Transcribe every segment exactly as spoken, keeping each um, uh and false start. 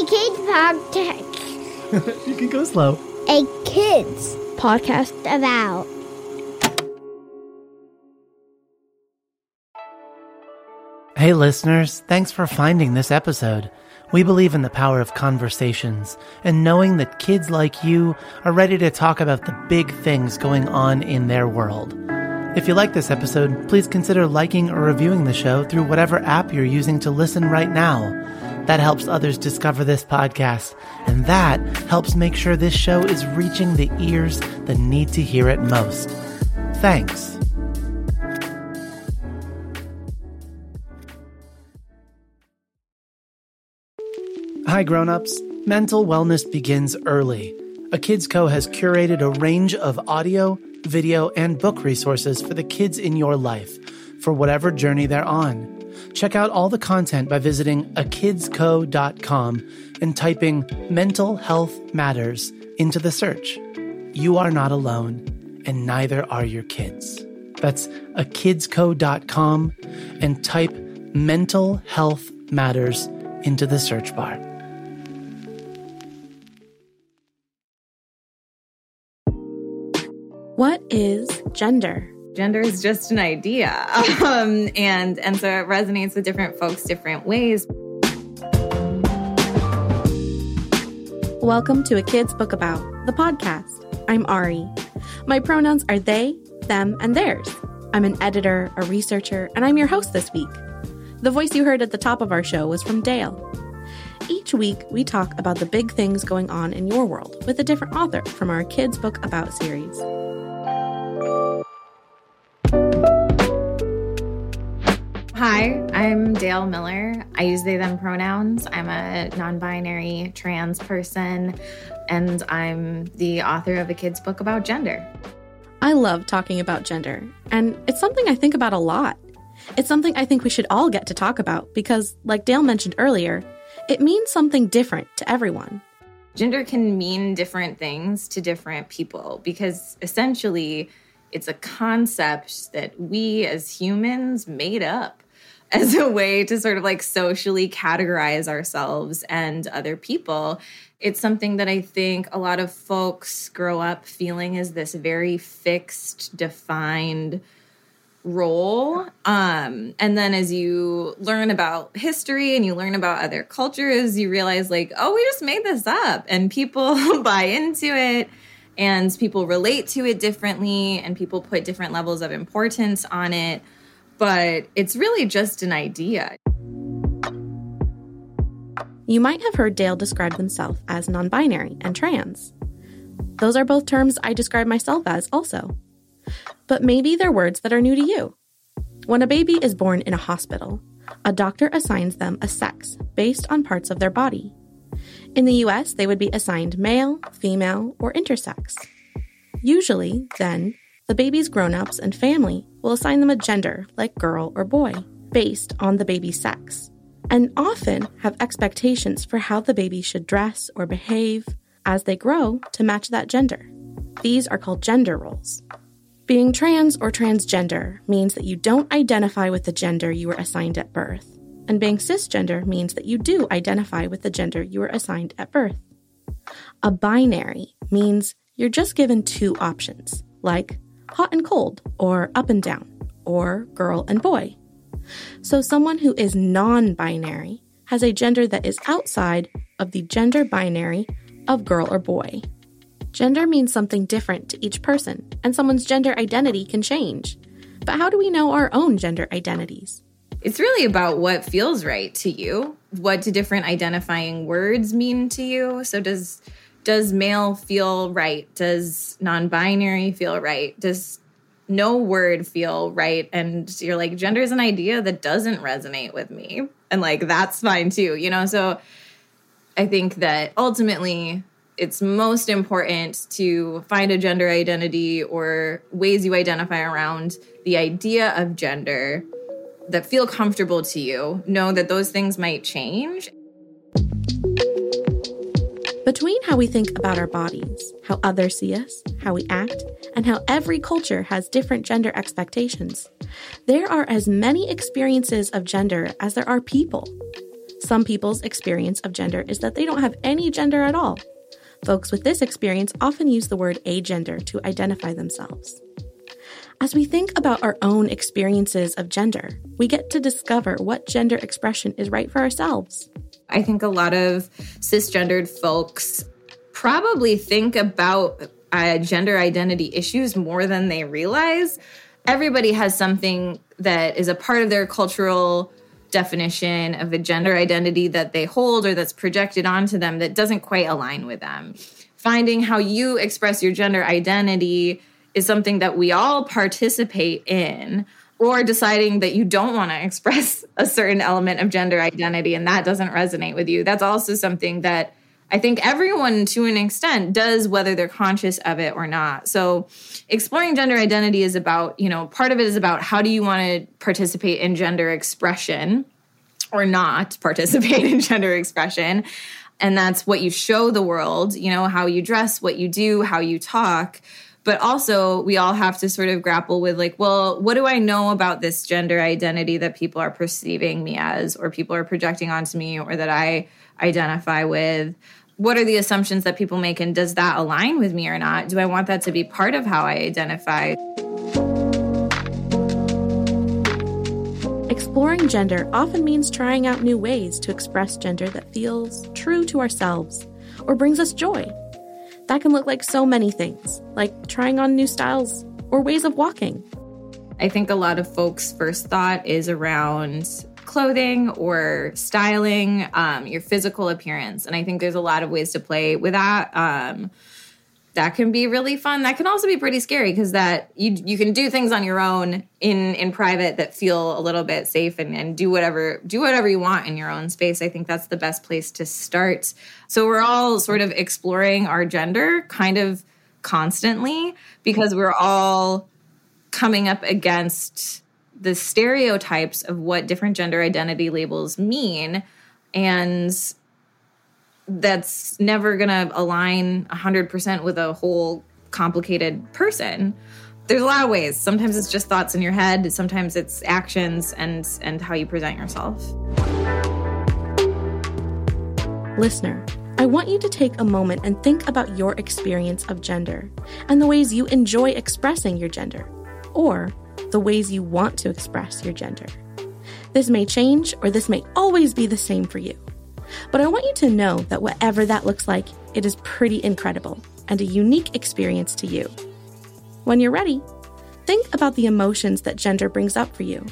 A Kids Podcast. You can go slow. A Kids Podcast About. Hey listeners, thanks for finding this episode. We believe in the power of conversations and knowing that kids like you are ready to talk about the big things going on in their world. If you like this episode, please consider liking or reviewing the show through whatever app you're using to listen right now. That helps others discover this podcast, and that helps make sure this show is reaching the ears that need to hear it most. Thanks. Hi, grown-ups. Mental wellness begins early. A Kids Co. has curated a range of audio, video, and book resources for the kids in your life, for whatever journey they're on. Check out all the content by visiting a kids co dot com and typing Mental Health Matters into the search. You are not alone, and neither are your kids. That's a kids co dot com and type Mental Health Matters into the search bar. What is gender? Gender is just an idea. Um, and, and so it resonates with different folks different ways. Welcome to A Kids Book About, the podcast. I'm Ari. My pronouns are they, them, and theirs. I'm an editor, a researcher, and I'm your host this week. The voice you heard at the top of our show was from Dale. Each week, we talk about the big things going on in your world with a different author from our Kids Book About series. Hi, I'm Dale Mueller. I use they, them pronouns. I'm a non-binary trans person, and I'm the author of A Kids Book About Gender. I love talking about gender, and it's something I think about a lot. It's something I think we should all get to talk about because, like Dale mentioned earlier, it means something different to everyone. Gender can mean different things to different people because essentially it's a concept that we as humans made up as a way to sort of like socially categorize ourselves and other people. It's something that I think a lot of folks grow up feeling is this very fixed, defined role. Um, and then as you learn about history and you learn about other cultures, you realize like, oh, we just made this up and people buy into it. And people relate to it differently, and people put different levels of importance on it. But it's really just an idea. You might have heard Dale describe himself as non-binary and trans. Those are both terms I describe myself as also. But maybe they're words that are new to you. When a baby is born in a hospital, a doctor assigns them a sex based on parts of their body. In the U S, they would be assigned male, female, or intersex. Usually, then, the baby's grown-ups and family will assign them a gender, like girl or boy, based on the baby's sex, and often have expectations for how the baby should dress or behave as they grow to match that gender. These are called gender roles. Being trans or transgender means that you don't identify with the gender you were assigned at birth. And being cisgender means that you do identify with the gender you were assigned at birth. A binary means you're just given two options, like hot and cold, or up and down, or girl and boy. So someone who is non-binary has a gender that is outside of the gender binary of girl or boy. Gender means something different to each person, and someone's gender identity can change. But how do we know our own gender identities? It's really about what feels right to you. What do different identifying words mean to you? So does does male feel right? Does non-binary feel right? Does no word feel right? And you're like, gender is an idea that doesn't resonate with me. And like, that's fine too, you know? So I think that ultimately it's most important to find a gender identity or ways you identify around the idea of gender that feel comfortable to you, know that those things might change. Between how we think about our bodies, how others see us, how we act, and how every culture has different gender expectations, there are as many experiences of gender as there are people. Some people's experience of gender is that they don't have any gender at all. Folks with this experience often use the word agender to identify themselves. As we think about our own experiences of gender, we get to discover what gender expression is right for ourselves. I think a lot of cisgendered folks probably think about uh, gender identity issues more than they realize. Everybody has something that is a part of their cultural definition of a gender identity that they hold or that's projected onto them that doesn't quite align with them. Finding how you express your gender identity is something that we all participate in, or deciding that you don't want to express a certain element of gender identity and that doesn't resonate with you. That's also something that I think everyone to an extent does, whether they're conscious of it or not. So exploring gender identity is about, you know, part of it is about how do you want to participate in gender expression or not participate in gender expression. And that's what you show the world, you know, how you dress, what you do, how you talk. But also we all have to sort of grapple with like, well, what do I know about this gender identity that people are perceiving me as, or people are projecting onto me, or that I identify with? What are the assumptions that people make, and does that align with me or not? Do I want that to be part of how I identify? Exploring gender often means trying out new ways to express gender that feels true to ourselves or brings us joy. That can look like so many things, like trying on new styles or ways of walking. I think a lot of folks' first thought is around clothing or styling, um, your physical appearance. And I think there's a lot of ways to play with that. Um, that can be really fun. That can also be pretty scary, because that you you can do things on your own in in private that feel a little bit safe, and, and do whatever do whatever you want in your own space. I think that's the best place to start. So we're all sort of exploring our gender kind of constantly, because we're all coming up against the stereotypes of what different gender identity labels mean, and that's never going to align one hundred percent with a whole complicated person. There's a lot of ways. Sometimes it's just thoughts in your head. Sometimes it's actions and, and how you present yourself. Listener, I want you to take a moment and think about your experience of gender and the ways you enjoy expressing your gender, or the ways you want to express your gender. This may change, or this may always be the same for you. But I want you to know that whatever that looks like, it is pretty incredible and a unique experience to you. When you're ready, think about the emotions that gender brings up for you.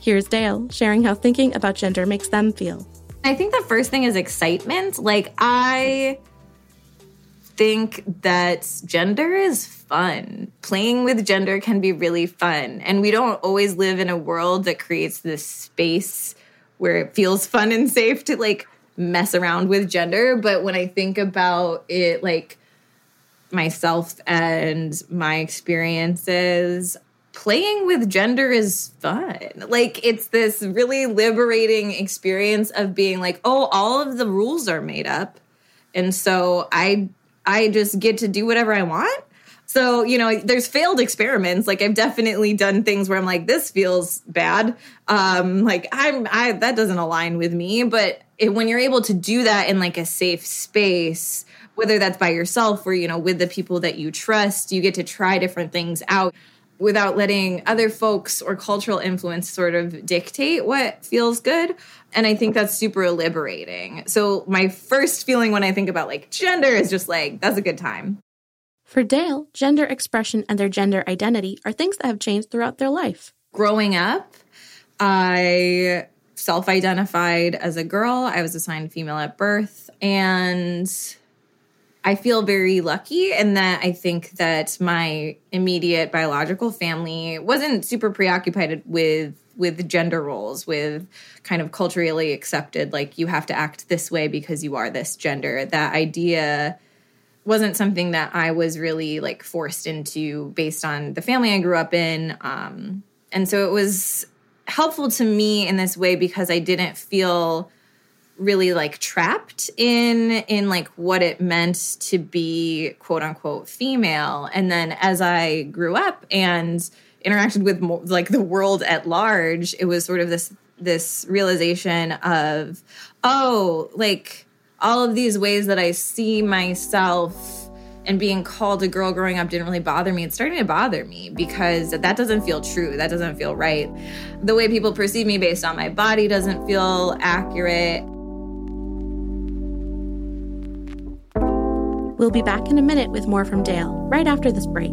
Here's Dale sharing how thinking about gender makes them feel. I think the first thing is excitement. Like, I think that gender is fun. Playing with gender can be really fun. And we don't always live in a world that creates this space where it feels fun and safe to like mess around with gender. But when I think about it, like myself and my experiences, playing with gender is fun. Like, it's this really liberating experience of being like, oh, all of the rules are made up. And so I I just get to do whatever I want. So, you know, there's failed experiments. Like, I've definitely done things where I'm like, this feels bad. Um, like, I'm, I, that doesn't align with me. But it, when you're able to do that in like a safe space, whether that's by yourself or, you know, with the people that you trust, you get to try different things out without letting other folks or cultural influence sort of dictate what feels good. And I think that's super liberating. So my first feeling when I think about like gender is just like, that's a good time. For Dale, gender expression and their gender identity are things that have changed throughout their life. Growing up, I self-identified as a girl. I was assigned female at birth. And I feel very lucky in that I think that my immediate biological family wasn't super preoccupied with with gender roles, with kind of culturally accepted, like, you have to act this way because you are this gender. That idea wasn't something that I was really like forced into based on the family I grew up in. Um, and so it was helpful to me in this way, because I didn't feel really like trapped in, in like what it meant to be quote unquote female. And then as I grew up and interacted with more, like the world at large, it was sort of this this realization of, oh, like all of these ways that I see myself and being called a girl growing up didn't really bother me. It's starting to bother me because that doesn't feel true. That doesn't feel right. The way people perceive me based on my body doesn't feel accurate. We'll be back in a minute with more from Dale right after this break.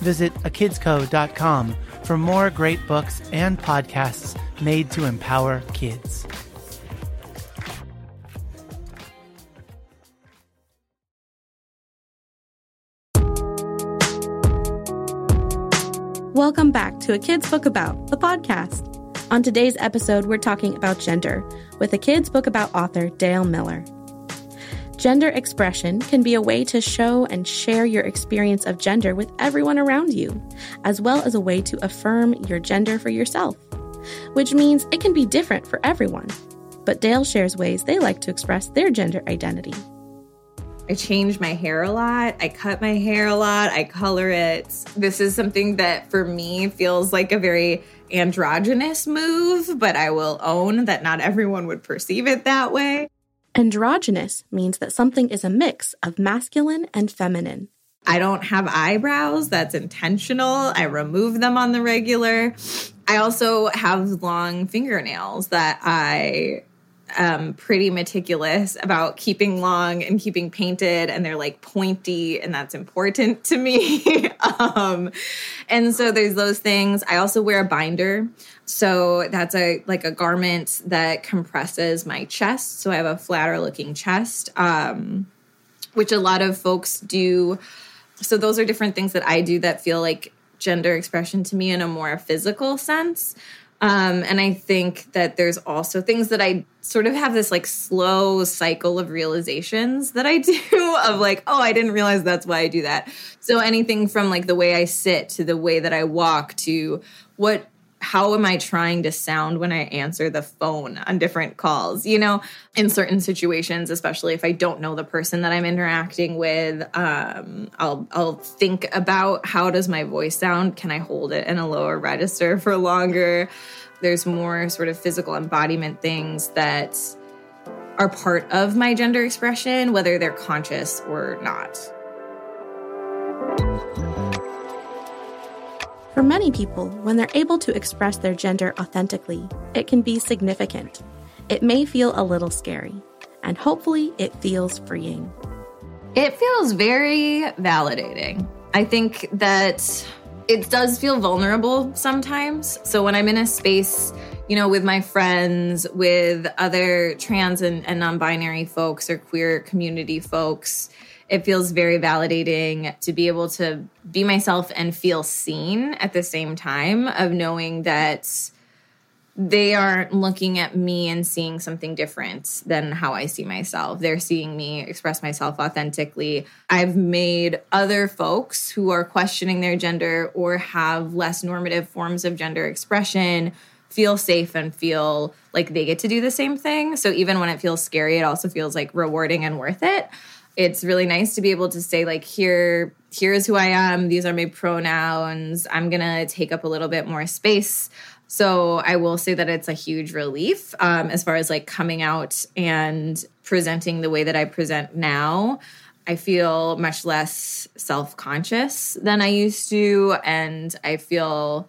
visit a kids co dot com for more great books and podcasts made to empower kids. Welcome back to A Kids Book About, the podcast. On today's episode, we're talking about gender with A Kids Book About author Dale Mueller. Gender expression can be a way to show and share your experience of gender with everyone around you, as well as a way to affirm your gender for yourself, which means it can be different for everyone. But Dale shares ways they like to express their gender identity. I change my hair a lot. I cut my hair a lot. I color it. This is something that for me feels like a very androgynous move, but I will own that not everyone would perceive it that way. Androgynous means that something is a mix of masculine and feminine. I don't have eyebrows. That's intentional. I remove them on the regular. I also have long fingernails that I am pretty meticulous about keeping long and keeping painted, and they're like pointy, and that's important to me. um, and so there's those things. I also wear a binder. So that's a like a garment that compresses my chest. So I have a flatter looking chest, um, which a lot of folks do. So those are different things that I do that feel like gender expression to me in a more physical sense. Um, and I think that there's also things that I sort of have this like slow cycle of realizations that I do of like, oh, I didn't realize that's why I do that. So anything from like the way I sit to the way that I walk to what how am I trying to sound when I answer the phone on different calls, you know, in certain situations, especially if I don't know the person that I'm interacting with, um, I'll, I'll think about how does my voice sound? Can I hold it in a lower register for longer? There's more sort of physical embodiment things that are part of my gender expression, whether they're conscious or not. For many people, when they're able to express their gender authentically, it can be significant. It may feel a little scary, and hopefully it feels freeing. It feels very validating. I think that it does feel vulnerable sometimes. So when I'm in a space, you know, with my friends, with other trans and, and non-binary folks or queer community folks, it feels very validating to be able to be myself and feel seen at the same time of knowing that they aren't looking at me and seeing something different than how I see myself. They're seeing me express myself authentically. I've made other folks who are questioning their gender or have less normative forms of gender expression feel safe and feel like they get to do the same thing. So even when it feels scary, it also feels like rewarding and worth it. It's really nice to be able to say, like, here, here's who I am. These are my pronouns. I'm going to take up a little bit more space. So I will say that it's a huge relief um, as far as, like, coming out and presenting the way that I present now. I feel much less self-conscious than I used to, and I feel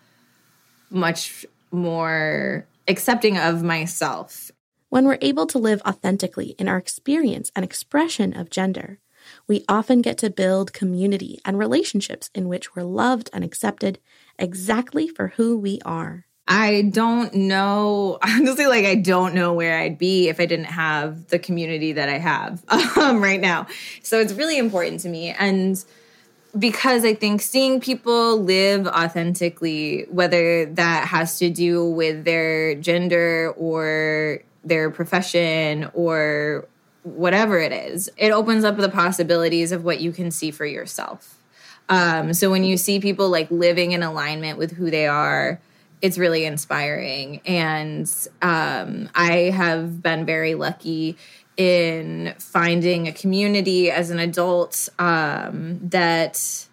much more accepting of myself. When we're able to live authentically in our experience and expression of gender, we often get to build community and relationships in which we're loved and accepted exactly for who we are. I don't know, honestly, like I don't know where I'd be if I didn't have the community that I have um, right now. So it's really important to me. And because I think seeing people live authentically, whether that has to do with their gender or their profession or whatever it is, it opens up the possibilities of what you can see for yourself. Um, so when you see people like living in alignment with who they are, it's really inspiring. And um, I have been very lucky in finding a community as an adult um, that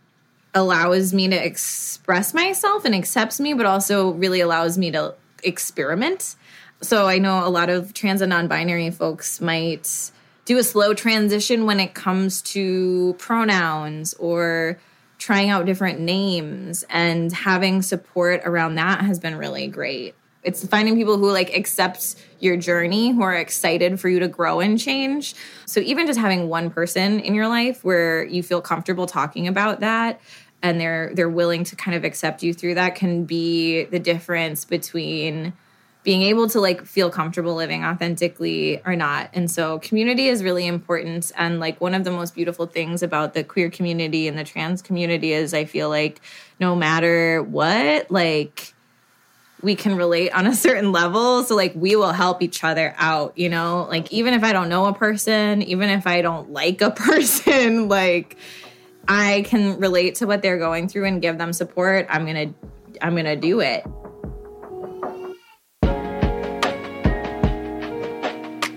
allows me to express myself and accepts me, but also really allows me to experiment. So I know a lot of trans and non-binary folks might do a slow transition when it comes to pronouns or trying out different names, and having support around that has been really great. It's finding people who like accept your journey, who are excited for you to grow and change. So even just having one person in your life where you feel comfortable talking about that and they're they're willing to kind of accept you through that can be the difference between being able to like feel comfortable living authentically or not. And so community is really important. And like one of the most beautiful things about the queer community and the trans community is I feel like no matter what, like we can relate on a certain level. So like we will help each other out, you know, like even if I don't know a person, even if I don't like a person, like I can relate to what they're going through and give them support. I'm going to, I'm going to do it.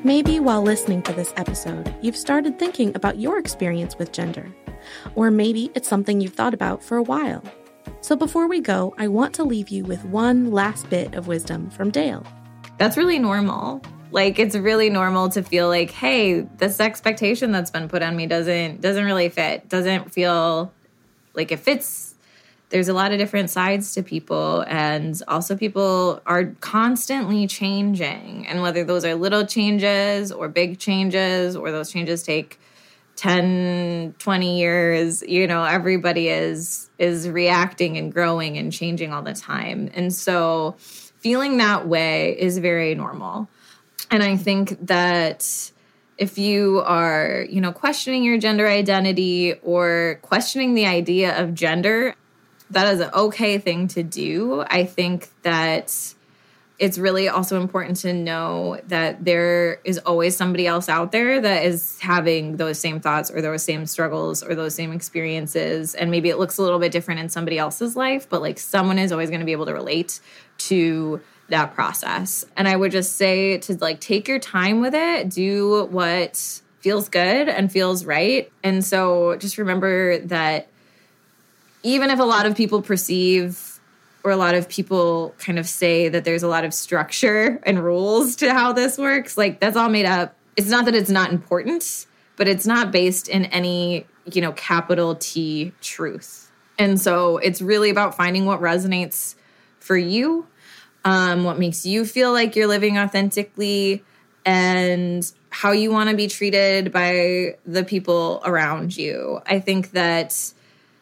Maybe while listening to this episode, you've started thinking about your experience with gender, or maybe it's something you've thought about for a while. So before we go, I want to leave you with one last bit of wisdom from Dale. That's really normal. Like, it's really normal to feel like, hey, this expectation that's been put on me doesn't doesn't really fit, doesn't feel like it fits. There's a lot of different sides to people, and also people are constantly changing. And whether those are little changes or big changes, or those changes take ten, twenty years, you know, everybody is is reacting and growing and changing all the time. And so feeling that way is very normal. And I think that if you are, you know, questioning your gender identity or questioning the idea of gender, that is an okay thing to do. I think that it's really also important to know that there is always somebody else out there that is having those same thoughts or those same struggles or those same experiences. And maybe it looks a little bit different in somebody else's life, but like someone is always going to be able to relate to that process. And I would just say to like take your time with it, do what feels good and feels right. And so just remember that even if a lot of people perceive or a lot of people kind of say that there's a lot of structure and rules to how this works, like that's all made up. It's not that it's not important, but it's not based in any, you know, capital T truth. And so it's really about finding what resonates for you, um, what makes you feel like you're living authentically, and how you want to be treated by the people around you. I think that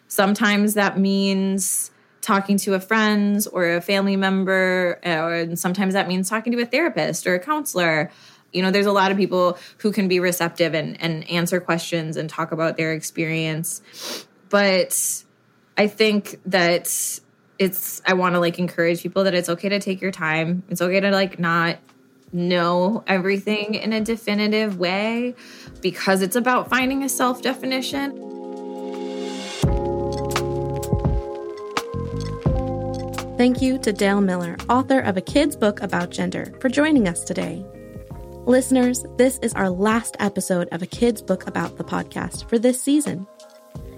sometimes that means talking to a friend or a family member, or sometimes that means talking to a therapist or a counselor. You know, there's a lot of people who can be receptive and, and answer questions and talk about their experience. But I think that it's, I want to like encourage people that it's okay to take your time. It's okay to like not know everything in a definitive way, because it's about finding a self-definition. Thank you to Dale Mueller, author of A Kids Book About Gender, for joining us today. Listeners, this is our last episode of A Kids Book About the podcast for this season.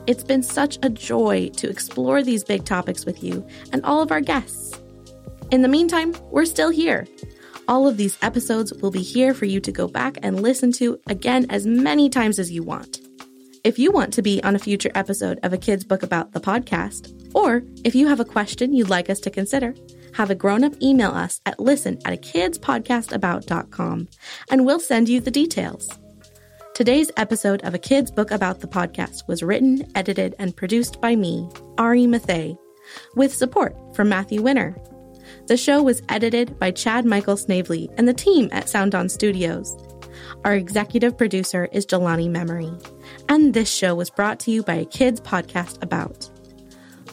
It's been such a joy to explore these big topics with you and all of our guests. In the meantime, we're still here. All of these episodes will be here for you to go back and listen to again as many times as you want. If you want to be on a future episode of A Kids Book About the podcast, or if you have a question you'd like us to consider, have a grown-up email us at listen at a kids podcast about dot com, and we'll send you the details. Today's episode of A Kids Book About the podcast was written, edited, and produced by me, Ari Mathay, with support from Matthew Winner. The show was edited by Chad Michael Snavely and the team at Sound On Studios. Our executive producer is Jelani Memory, and this show was brought to you by A Kids Podcast About.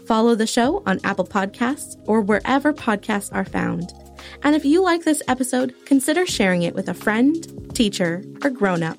Follow the show on Apple Podcasts or wherever podcasts are found. And if you like this episode, consider sharing it with a friend, teacher, or grown-up.